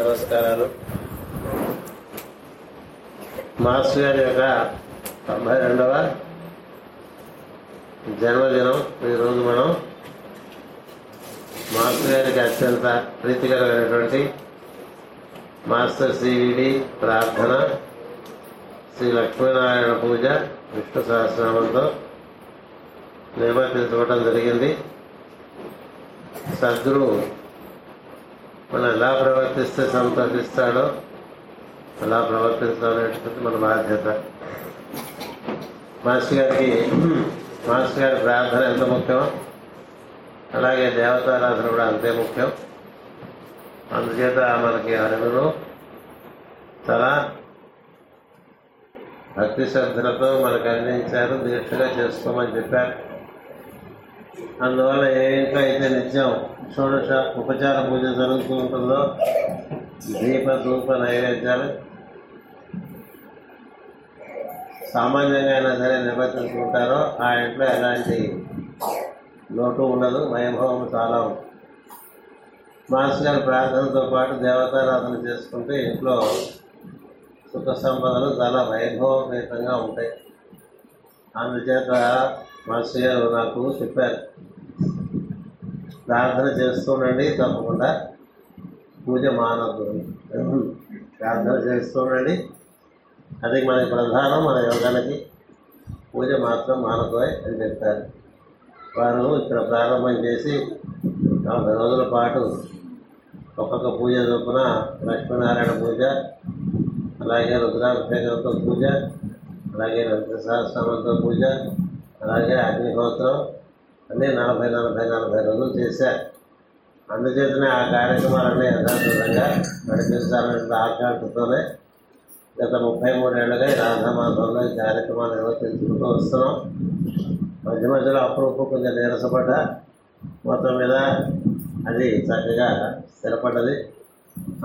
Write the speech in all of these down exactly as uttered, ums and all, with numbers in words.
నమస్కారాలు. మాస్టర్ గారి యొక్క తొంభై రెండవ జన్మదినం. ఈరోజు మనం మాస్టర్ గారికి అత్యంత ప్రీతికరమైనటువంటి మాస్టర్ సివిడి ప్రార్థన, శ్రీ లక్ష్మీనారాయణ పూజ, విష్ణు సహస్రనామంతో నిర్వర్తించడం జరిగింది. సద్గురువు మనం ఎలా ప్రవర్తిస్తే సంతోషిస్తాడో అలా ప్రవర్తిస్తాం అనేటువంటి మన బాధ్యత. మాస్టర్ గారికి మాస్టర్ గారి ప్రార్థన ఎంత ముఖ్యం, అలాగే దేవతారాధన కూడా అంతే ముఖ్యం. అందుచేత మనకి అరుణులు చాలా భక్తి శ్రద్ధలతో మనకు అందించారు, దీక్షగా చేసుకోమని చెప్పారు. అందువల్ల ఏ ఇంట్లో అయితే నిత్యం షోడశ ఉపచార పూజ జరుగుతూ ఉంటుందో, దీప ధూప నైవేద్యాలు సామాన్యంగా అయినా సరే నిర్వర్తించుకుంటారో ఆ ఇంట్లో ఎలాంటి లోటు ఉండదు, వైభవం చాలా ఉంది. మాస్టర్ గారి ప్రార్థనతో పాటు దేవతారాధన చేసుకుంటే ఇంట్లో సుఖ సంపదలు చాలా వైభవపేతంగా ఉంటాయి. అందుచేత మాస్టర్ గారు నాకు చెప్పారు, ప్రార్థన చేస్తుండండి, తప్పకుండా పూజ మానద్దు, ప్రార్థన చేస్తుండండి, అది మనకి ప్రధానం, మన యోగానికి పూజ మాత్రం మానద్దు అని చెప్తారు. వారు ఇక్కడ ప్రారంభం చేసి నలభై రోజుల పాటు ఒక్కొక్క పూజ చొప్పున లక్ష్మీనారాయణ పూజ, అలాగే రుద్రాభిషేకంతో పూజ, అలాగే రుద్ర సహస్రనామంతో పూజ, అలాగే అగ్నిహోత్రం అన్నీ నలభై నలభై నలభై రోజులు చేశారు. అందుచేతనే ఆ కార్యక్రమాలన్నీ యథాతథంగా నడిపించాలనే ఆకాంక్షతోనే గత ముప్పై మూడేళ్లుగా ఈ రాధమాధంలో ఈ కార్యక్రమాలు నిర్వర్తించుకుంటూ వస్తున్నాం. మధ్య మధ్యలో అప్పుడప్పుడు కొంచెం నీరసపడ్డ మొత్తం మీద అది చక్కగా స్థిరపడ్డది.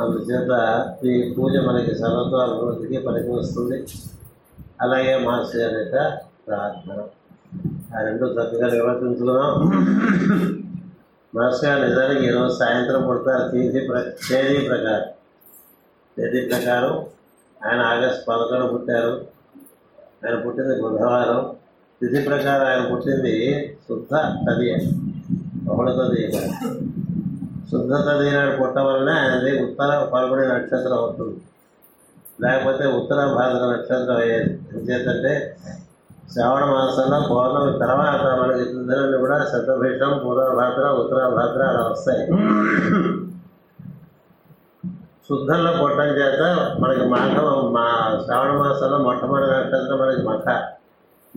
అందుచేత ఈ పూజ మనకి సర్వత్వ అభివృద్ధికి పనికి వస్తుంది. అలాగే మాస్టర్ గారి యొక్క ప్రార్థన, ఆ రెండు చక్కగా నిర్వర్తించుకున్నాం. మాస్టర్ గారు నిజానికి ఈరోజు సాయంత్రం పుడతారు. తీసి ప్ర తేదీ ప్రకారం తేదీ ప్రకారం ఆయన ఆగస్టు పదకొండు పుట్టారు. ఆయన పుట్టింది బుధవారం. తిథి ప్రకారం ఆయన పుట్టింది శుద్ధ తదియ, ఒకటి తదియ కాదు, శుద్ధ తదియ నాడు పుట్టడం వలన ఆయనది ఉత్తర పాల్గొనే నక్షత్రం అవుతుంది, లేకపోతే ఉత్తర భాద్ర నక్షత్రం అయ్యేది. ఎందుచేతంటే శ్రావణ మాసంలో పౌర్ణమి తర్వాత మనకి ఇంద్రులు కూడా శతభిషం, పూర్వభాద్ర, ఉత్తరాభాద్ర అలా వస్తాయి. శుద్ధంలో పుట్టడం చేత మనకి మఖ, మా శ్రావణ మాసంలో మొట్టమొదటి నక్షత్రం మనకి మఖ,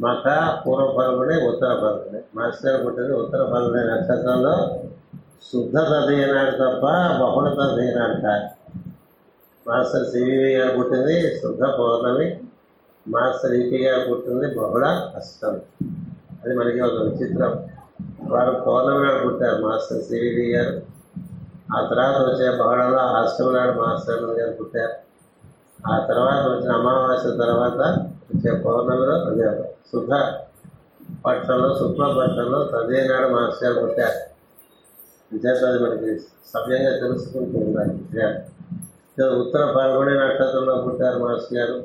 మఖ పూర్వ పలుకుని ఉత్తర పలుకుని. మాస్టర్ పుట్టింది ఉత్తర పలుకునే నక్షత్రంలో శుద్ధ తదియనాడు తప్ప బహుళ తదియనాడు కాదు. మాస్టర్ సివివి గారు పుట్టింది శుద్ధ పౌర్ణమి, మాస్టర్ ఈపీ గారు పుట్టింది బహుళ అష్టమి. అది మనకి ఒక విచిత్రం. వారు పౌర్ణమి నాడు పుట్టారు మాస్టర్ సివివి గారు, ఆ తర్వాత వచ్చే బహుళలో అష్టమి నాడు మాస్టర్ గారు పుట్టారు, ఆ తర్వాత వచ్చిన అమావాస్య తర్వాత వచ్చే పౌర్ణమిలో అదే శుద్ధ పక్షంలో శుక్లపక్షంలో తదే నాడు మాస్టర్ గారు పుట్టారు. విజేత అది మనకి సవ్యంగా తెలుసుకుంటూ ఉండాలి. ఉత్తర పాల్గొనే నక్షత్రంలో పుట్టారు మాస్టర్ గారు,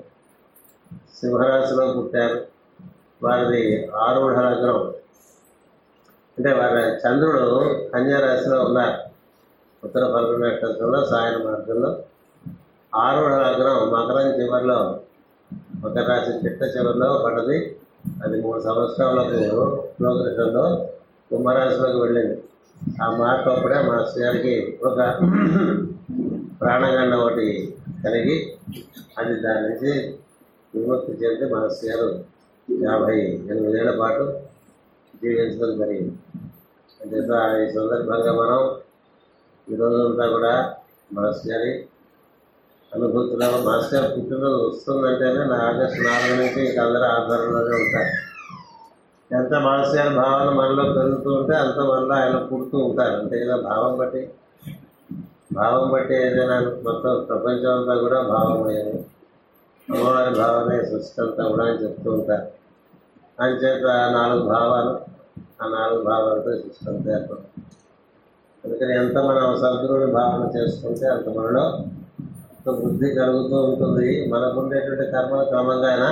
సింహరాశిలో పుట్టారు. వారిది ఆరుఢ లగ్నం, అంటే వారి చంద్రుడు కన్యారాశిలో ఉన్నారు. ఉత్తర పాల్గొనే నక్షత్రంలో సాయం మార్గంలో ఆరుఢ లగ్నం మకరం చివరిలో, మకర రాశి చిట్ట చివరిలో పడ్డది. అది మూడు సంవత్సరాలకు లోకృష్ణంలో కుంభరాశిలోకి వెళ్ళింది. ఆ మార్పు అప్పుడే మాస్టర్ గారికి ఒక ప్రాణగండ ఒకటి కలిగి అది దాని నుంచి విముక్తి చెంది మాస్టర్ గారు యాభై ఎనిమిదేళ్ల పాటు జీవించడం జరిగింది. అంటే ఈ సందర్భంగా మనం ఈరోజంతా కూడా మాస్టర్ గారి అనుభూతిలో, మాస్టర్ గారు పుట్టినరోజు వస్తుందంటేనే నా ఆగస్టు నాలుగు నుంచి ఇంకా అందరూ ఆధారంలోనే ఉంటారు. ఎంత మాస్టర్ గారి భావాలు మనలో పెరుగుతూ ఉంటే అంత మనలో ఆయన పుడుతూ ఉంటారు. అంటే ఇలా భావం బట్టి భావం బట్టి ఏదైనా మొత్తం ప్రపంచం అంతా కూడా భావమయ్యేది, అమ్మవారి భావమే సృష్టి అంతా కూడా అని చెప్తూ ఉంటారు. అంచేత ఆ నాలుగు భావాలు, ఆ నాలుగు భావాలతో సృష్టి అంతా అందుకని ఎంత మనం సద్గురుని భావన చేసుకుంటే అంత మనలో బుద్ధి కలుగుతూ ఉంటుంది. మనకుండేటువంటి కర్మలు క్రమంగా ఆయన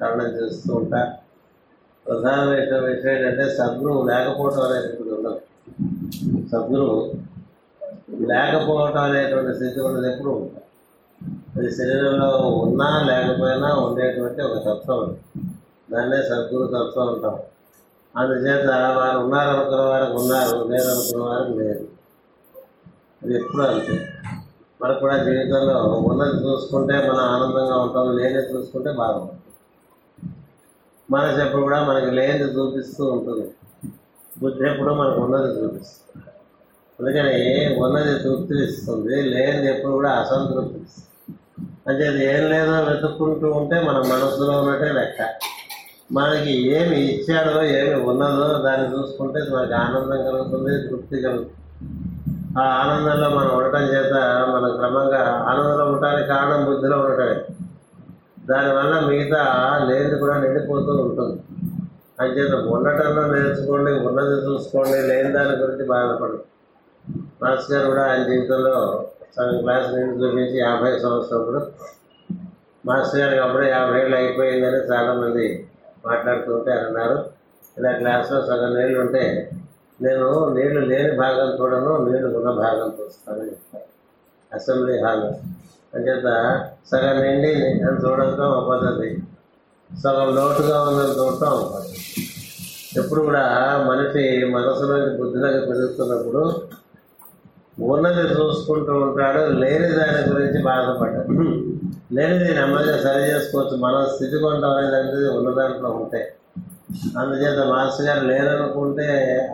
తరణం చేస్తూ ఉంటారు. ప్రధానమైన విషయం ఏంటంటే సద్గురువు లేకపోవటం అనేటువంటి ఉండదు. సద్గురువు లేకపోవటం అనేటువంటి స్థితి ఉన్నది ఎప్పుడు ఉంటాయి. అది శరీరంలో ఉన్నా లేకపోయినా ఉండేటువంటి ఒక తత్వం ఉంది. దాన్నే సద్గురు తత్వం ఉంటాం. అందుచేత వారు ఉన్నారనుకున్న వారికి ఉన్నారు, లేదనుకున్న వారికి లేదు. అది ఎప్పుడు అంతే. మనకు కూడా జీవితంలో ఉన్నది చూసుకుంటే మనం ఆనందంగా ఉంటాం, లేనిది చూసుకుంటే బాగుంటుంది. మనసు ఎప్పుడు కూడా మనకి లేనిది చూపిస్తూ ఉంటుంది, బుద్ధి ఎప్పుడు మనకు ఉన్నది చూపిస్తుంది. అందుకని ఉన్నది తృప్తి ఇస్తుంది, లేనిది ఎప్పుడు కూడా అసంతృప్తి ఇస్తుంది. అంటే అది ఏం లేదో వెతుక్కుంటూ ఉంటే మన మనసులో ఉన్నట్టే లెక్క. మనకి ఏమి ఇచ్చాడో ఏమి ఉన్నదో దాన్ని చూసుకుంటే మనకు ఆనందం కలుగుతుంది, తృప్తి కలుగుతుంది. ఆ ఆనందంలో మనం ఉండటం చేత మనం క్రమంగా ఆనందంలో ఉండటానికి కారణం బుద్ధిలో ఉండటమే. దానివల్ల మిగతా లేనిది కూడా నిండిపోతూ ఉంటుంది. అంచేత ఉండటంలో నేర్చుకోండి, ఉన్నది చూసుకోండి, లేని దాని గురించి బాధపడదు. మాస్ గారు కూడా ఆయన జీవితంలో సగం క్లాస్ నుంచి చూపించి యాభై సంవత్సరాలు మాస్ గారికి అప్పుడే యాభై ఏళ్ళు అయిపోయిందని చాలామంది మాట్లాడుతుంటే అన్నారు, ఇలా క్లాస్లో సగం నీళ్ళు ఉంటే నేను నీళ్లు లేని భాగం చూడను, నీళ్లు ఉన్న భాగం చూస్తానని చెప్తాను. అసెంబ్లీ హాల్ అంచేత సగం నిండి అని చూడటం అవ్వదు, సగం లోటుగా ఉందని చూడటం అవ్వదు. ఎప్పుడు కూడా మనిషి మనసులోని బుద్ధిలోకి పెరుగుతున్నప్పుడు ఉన్నది చూసుకుంటూ ఉంటాడు, లేని దాని గురించి బాధపడ్డాడు. లేనిది నెమ్మదిగా సరి చేసుకోవచ్చు. మనం స్థితి కొంటాం అనేది ఉన్న దాంట్లో ఉంటాయి. అందుచేత మాస్టర్ గారు లేరనుకుంటే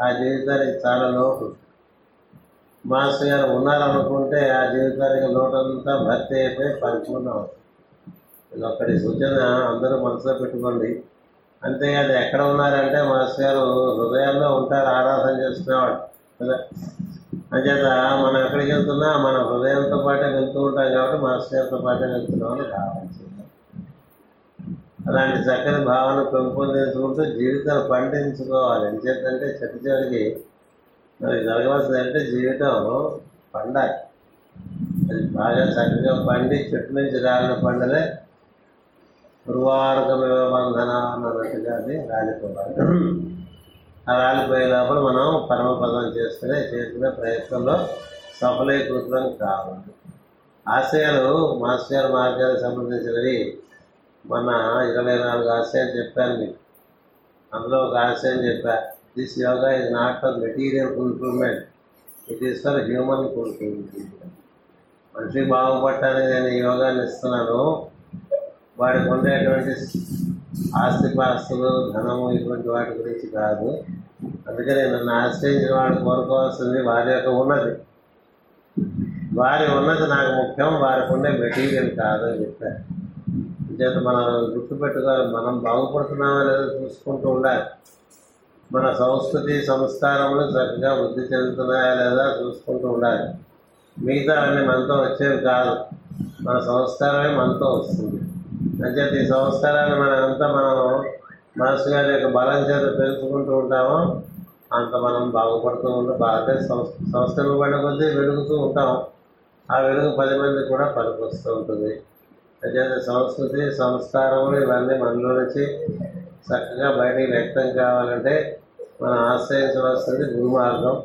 ఆ జీవితానికి చాలా లోటు, మాస్టర్ గారు ఉన్నారనుకుంటే ఆ జీవితానికి లోటంతా భర్తీ అయిపోయి పరిపూర్ణం అవుతుంది. ఇది ఒక్కటి సూచన అందరూ మనసులో పెట్టుకోండి. అంతేకాదు ఎక్కడ ఉన్నారంటే మాస్టర్ గారు హృదయాల్లో ఉంటారు, ఆరాధన చేస్తున్నవాడు కదా. అంచేత మనం ఎక్కడికి వెళ్తున్నా మన హృదయంతో పాటే వెళ్తూ ఉంటాం కాబట్టి మాస్టర్ గారితో పాటే వెళ్తున్నామని భావించింది. అలాంటి చక్కని భావన పెంపొందించుకుంటూ జీవితాన్ని పండించుకోవాలి. ఎంచేతంటే చెట్టు చివరికి మనకి జరగవలసిందంటే జీవితం పండాలి. అది బాగా చక్కగా పండి చెట్టు నుంచి రాలిన పండలే గురువారక బంధన అన్నట్టుగా అది రాలిపోవాలి. రాలిపోయే లోపల మనం పరమపదం చేసుకునే చేసుకునే ప్రయత్నంలో సఫలీకృతం కావాలి. ఆశయాలు మాస్టర్ గారి మార్గానికి సంబంధించినవి మన ఇరవై నాలుగు ఆశయాలు చెప్పాను మీకు. అందులో ఒక ఆశయం చెప్పా, this yoga is not for material fulfilment, it is for human fulfilment. మనిషి బాగుపడటానికి నేను యోగాన్ని ఇస్తున్నాను. వాడికి ఉండేటువంటి ఆస్తిపాస్తులు, ధనము ఇటువంటి వాటి గురించి కాదు. అందుకని నన్ను ఆశ్రయించిన వాడు కోరుకోవాల్సింది వారి యొక్క ఉన్నది. వారి ఉన్నది నాకు ముఖ్యం, వారికి ఉండే మెటీరియల్ కాదు అని చెప్పారు. అంచేత మనం గుర్తుపెట్టుకోవాలి, మనం బాగుపడుతున్నామో లేదో చూసుకుంటూ ఉండాలి. మన సంస్కృతి సంస్కారములు చక్కగా వృద్ధి చెందుతున్నాయా లేదా చూసుకుంటూ ఉండాలి. మిగతా అన్నీ మనతో వచ్చేవి కాదు, మన సంస్కారమే మనతో వస్తుంది. అంచేత ఈ సంస్కారాన్ని మనం ఎంత మనం మనసు గారి యొక్క బలం చేత పెంచుకుంటూ ఉంటామో అంత మనం బాగుపడుతూ ఉంటాం. బాగా సంస్థలు పడిన కొద్దీ వెలుగుతూ ఉంటాం, ఆ వెలుగు పది మంది కూడా పనికొస్తూ ఉంటుంది. అంచేత సంస్కృతి సంస్కారములు ఇవన్నీ మనలో నుంచి చక్కగా బయటికి వ్యక్తం కావాలంటే మనం ఆశ్రయించవలసింది గురు మార్గం.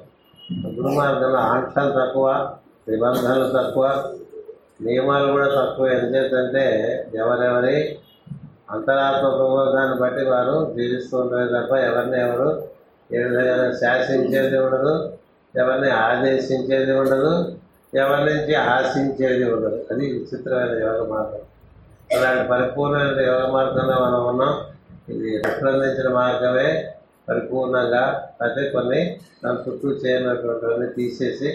గురు మార్గంలో ఆంక్షలు తక్కువ, నిబంధనలు తక్కువ, నియమాలు కూడా తక్కువ. ఎందుచేతంటే ఎవరెవరి అంతరాత్మ ప్రబోధాన్ని బట్టి వారు జీవిస్తూ ఉంటారు తప్ప ఎవరిని ఎవరు ఏ విధంగా శాసించేది ఉండదు, ఎవరిని ఆదేశించేది ఉండదు, ఎవరి నుంచి ఆశించేది ఉండదు. అది విచిత్రమైన యోగ మార్గం. అలాంటి పరిపూర్ణమైన యోగ మార్గంలో మనం ఉన్నాం. ఇది ప్రతిబంధించిన మార్గమే పరిపూర్ణంగా. అయితే కొన్ని తన చుట్టూ చేయనటువంటివన్నీ తీసేసి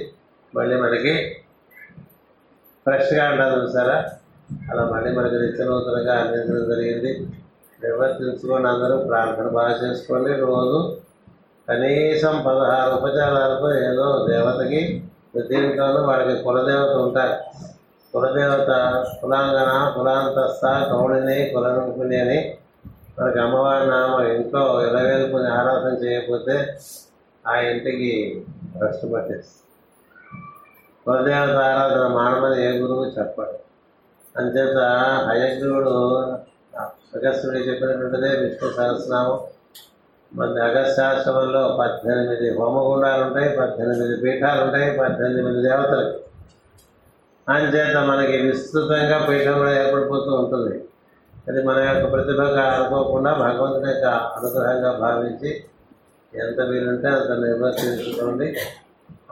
మళ్ళీ మనకి ఫ్రెష్గా అంటారు చూసారా, అలా మళ్ళీ మనకి నిత్యనూతనంగా అందించడం జరిగింది. నిర్వర్తించుకోండి, అందరూ ప్రార్థన బాగా చేసుకోండి. రోజు కనీసం పదహారు ఉపచారాలకు ఏదో దేవతకి, దీంట్లోనూ వాళ్ళకి కులదేవత ఉంటారు. కులదేవత కులాంగన, కులాంతస్థ, కౌళిని, కులనుకుని అని మనకి అమ్మవారి నామ ఇంట్లో ఇరవేలు కొన్ని ఆరాధన చేయకపోతే ఆ ఇంటికి భ్రష్టు పట్టేస్తుంది. కులదేవత ఆరాధన మానమని ఏ గురువు చెప్పాడు. అంచేత హయగ్రీవుడు అగస్త్యుడికి చెప్పినటువంటిదే విష్ణు సహస్రనామం. మన అగస్త్యాశ్రమంలో పద్దెనిమిది హోమగుండాలు ఉంటాయి, పద్దెనిమిది పీఠాలు ఉంటాయి, పద్దెనిమిది దేవతలకి. అంచేత మనకి విస్తృతంగా పీఠం కూడా ఏర్పడిపోతూ ఉంటుంది. అది మన యొక్క ప్రతిభగా అనుకోకుండా భగవంతుని యొక్క అనుగ్రహంగా భావించి ఎంత వీలుంటే అంత నిర్వర్తించుకోండి.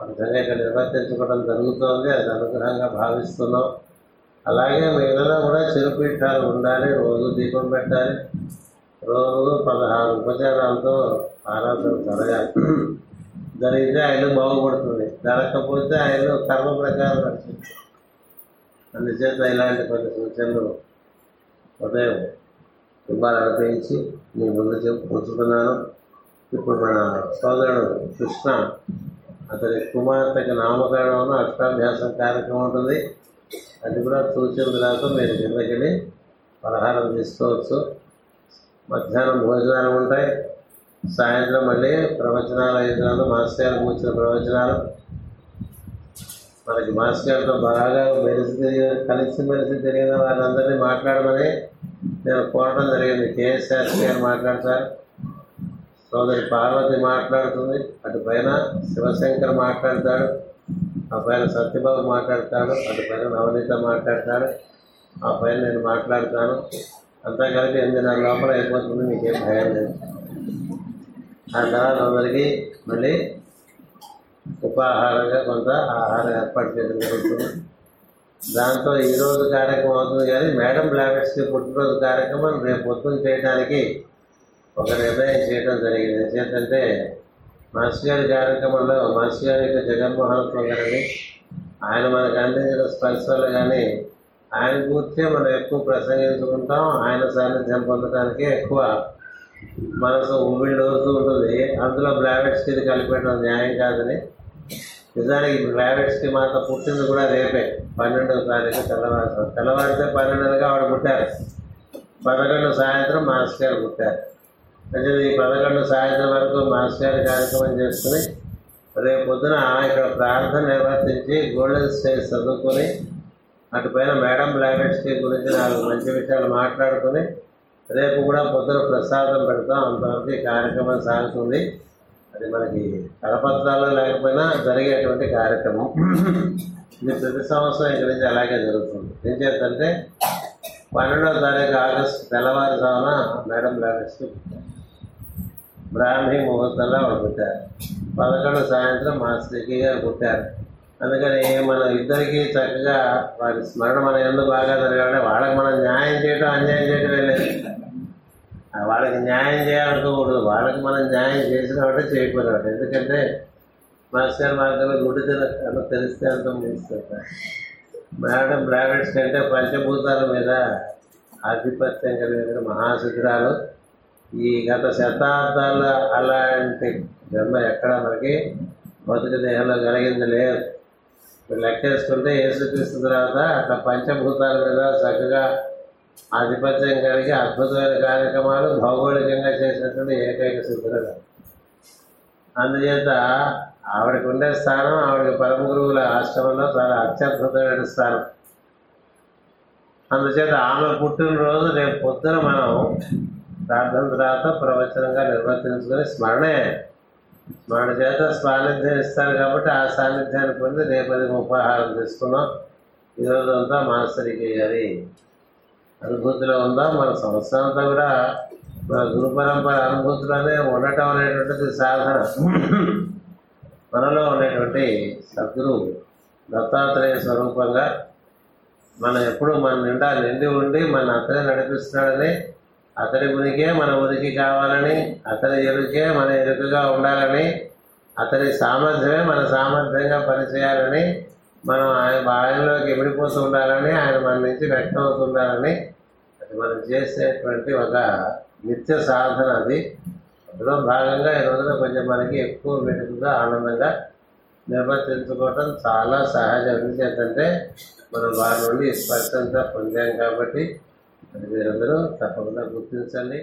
నిజంగా ఇక్కడ నిర్వర్తించుకోవడం జరుగుతోంది, అది అనుగ్రహంగా భావిస్తున్నాం. అలాగే వీళ్ళలో కూడా చిరుపీఠాలు ఉండాలి, రోజు దీపం పెట్టాలి, రోజు పదహారు ఉపచారాలతో ఆరాధన జరగాలి. జరిగితే ఆయన బాగుపడుతుంది, జరగకపోతే ఆయన కర్మ ప్రకారం నడుస్తుంది. అందుచేత ఇలాంటి కొన్ని సూచనలు ఉదయం ఇవ్వాలనిపించి మీ ముందు చెప్పుకుంటున్నాను. ఇప్పుడు మన సోదరుడు కృష్ణ, అతని కుమార్తెకి నామకరణం అష్టాభ్యాసం కార్యక్రమం ఉంటుంది. అది కూడా సూచనలతో మీరు కిందకెళ్ళి పలహారం తీసుకోవచ్చు. మధ్యాహ్నం భోజనాలు ఉంటాయి. సాయంత్రం మళ్ళీ ప్రవచనాలు ఐదు మాస్యాలకు వచ్చిన ప్రవచనాలు మనకి మాస్యాలతో బాగా మెలిసి తిరిగిన కలిసి మెలిసి తిరిగిన వాళ్ళందరినీ మాట్లాడమని నేను కోరడం జరిగింది. కేఎస్ శాస్త్రి గారు మాట్లాడతారు, సోదరి పార్వతి మాట్లాడుతుంది, అటు పైన శివశంకర్ మాట్లాడతాడు, ఆ పైన సత్యబాబు మాట్లాడతాడు, అటు పైన నవనీత మాట్లాడతాడు, ఆ పైన నేను మాట్లాడతాను. అంతా కలిపి ఎనిమిదిన్నర లోపల అయిపోతుంది, మీకేం భయం లేదు. ఆ తర్వాత అందరికీ మళ్ళీ ఉపాహారంగా కొంత ఆహారం ఏర్పాటు చేయడం జరుగుతుంది. దాంతో ఈరోజు కార్యక్రమం అవుతుంది, కానీ మేడం బ్లాకెట్స్కి పుట్టినరోజు కార్యక్రమం రేపు పొద్దున చేయడానికి ఒక నిర్ణయం చేయడం జరిగింది. ఎందుకంటే మాస్ గారి కార్యక్రమంలో మాస్ గారి యొక్క జగన్మోహన్తో కానీ ఆయన మనకు అందించిన స్పర్శలు కానీ ఆయన గురించే మనం ఎక్కువ ప్రసంగించుకుంటాం. ఆయన సాన్నిధ్యం పొందడానికి ఎక్కువ మనసు ఉమ్మిళ్ళు అవుతూ ఉంటుంది. అందులో ప్రైవేట్స్కి ఇది కలిపేయడం న్యాయం కాదని, నిజానికి ప్రైవేట్స్కి మాతో పుట్టింది కూడా రేపే, పన్నెండవ తారీఖు తెల్లవారు తెల్లవారితే పన్నెండుగా ఆవిడ పుట్టారు, పదకొండు సాయంత్రం మాస్ గారు పుట్టారు. అంటే ఈ పదకొండు సాయంత్రం వరకు మాస్ గారి కార్యక్రమం చేసుకుని రేపు పొద్దున ఇక్కడ ప్రార్థన నిర్వర్తించి గోల్డెన్ స్టేజ్ చదువుకొని అటుపైన మేడం బ్లాకెట్స్కి గురించి నాలుగు మంచి విషయాలు మాట్లాడుకుని రేపు కూడా పొద్దున ప్రసాదం పెడతాం. అంతవరకు ఈ కార్యక్రమం సాగుతుంది. అది మనకి కరపత్రాల్లో లేకపోయినా జరిగేటువంటి కార్యక్రమం. ఇది ప్రతి సంవత్సరం ఇక్కడ నుంచి అలాగే జరుగుతుంది. ఏం చేద్దంటే పన్నెండవ తారీఖు ఆగస్టు తెల్లవారుజామున మేడం బ్లాకెట్స్కి పుట్టారు, బ్రాహ్మీ ముహూర్తంలో వాళ్ళు పుట్టారు, పదకొండు సాయంత్రం మా శ్రీకి గారు పుట్టారు. అందుకని మనం ఇద్దరికీ చక్కగా వారి స్మరణ మన ఎందుకు బాగా జరగాలంటే వాళ్ళకి మనం న్యాయం చేయడం అన్యాయం చేయడం లేదు. వాళ్ళకి న్యాయం చేయాలనుకోకూడదు, వాళ్ళకి మనం న్యాయం చేసిన వాటే చేయకపోయినాడు. ఎందుకంటే మాస్టర్ మార్గంలో గుడి తిన తెలిస్తే అంతం చేస్తారు. మేడం బ్లాకెట్స్ కంటే పంచభూతాల మీద ఆధిపత్యం కలిగిన మహాశిఖరాలు. ఈ గత శతాబ్దాల అలాంటి జన్మ ఎక్కడ మనకి భౌతిక దేహంలో కలిగింది లేదు. ఇప్పుడు లెక్కేసుకుంటే యేసుక్రీస్తు తర్వాత అట్లా పంచభూతాల మీద చక్కగా ఆధిపత్యం కలిగి అద్భుతమైన కార్యక్రమాలు భౌగోళికంగా చేసినటువంటి ఏకైక శుద్ధులు. అందుచేత ఆవిడకు ఉండే స్థానం, ఆవిడకి పరమ గురువుల ఆశ్రమంలో చాలా అత్యద్భుతమైన స్థానం. అందుచేత ఆమె పుట్టినరోజు రేపు పొద్దున మనం ప్రార్థన తర్వాత ప్రవచనంగా నిర్వర్తించుకొని స్మరణే మన చేత సాన్నిధ్యం ఇస్తారు కాబట్టి ఆ సాన్నిధ్యాన్ని పొంది రేపది ఉపాహారం తీసుకున్నాం. ఈరోజు అంతా మాస్టర్కి అది అనుభూతిలో ఉందాం. మన సంవత్సరం అంతా కూడా మన గురు పరంపర అనుభూతిలోనే ఉండటం అనేటువంటిది సాధన. మనలో ఉండేటువంటి సద్గురు దత్తాత్రేయ స్వరూపంగా మనం ఎప్పుడు మన నిండా నిండి ఉండి మన అతనే నడిపిస్తున్నాడని, అతడి ఉనికే మన ఉనికి కావాలని, అతని ఎరుకే మన ఎరుకగా ఉండాలని, అతని సామర్థ్యమే మన సామర్థ్యంగా పనిచేయాలని, మనం ఆయన ఆయనలోకి ఎమిడిపోతూ ఉండాలని, ఆయన మన నుంచి వ్యక్తం అవుతుండాలని, అది మనం చేసేటువంటి ఒక నిత్య సాధన. అది అందులో భాగంగా ఈ రోజున కొంచెం మనకి ఎక్కువ మెరుగుగా ఆనందంగా నిర్వర్తించుకోవటం చాలా సహజం. ఎందుకంటే మనం వారి నుండి స్పష్టంగా పొందాం కాబట్టి అది మీరందరూ తప్పకుండా గుర్తించండి.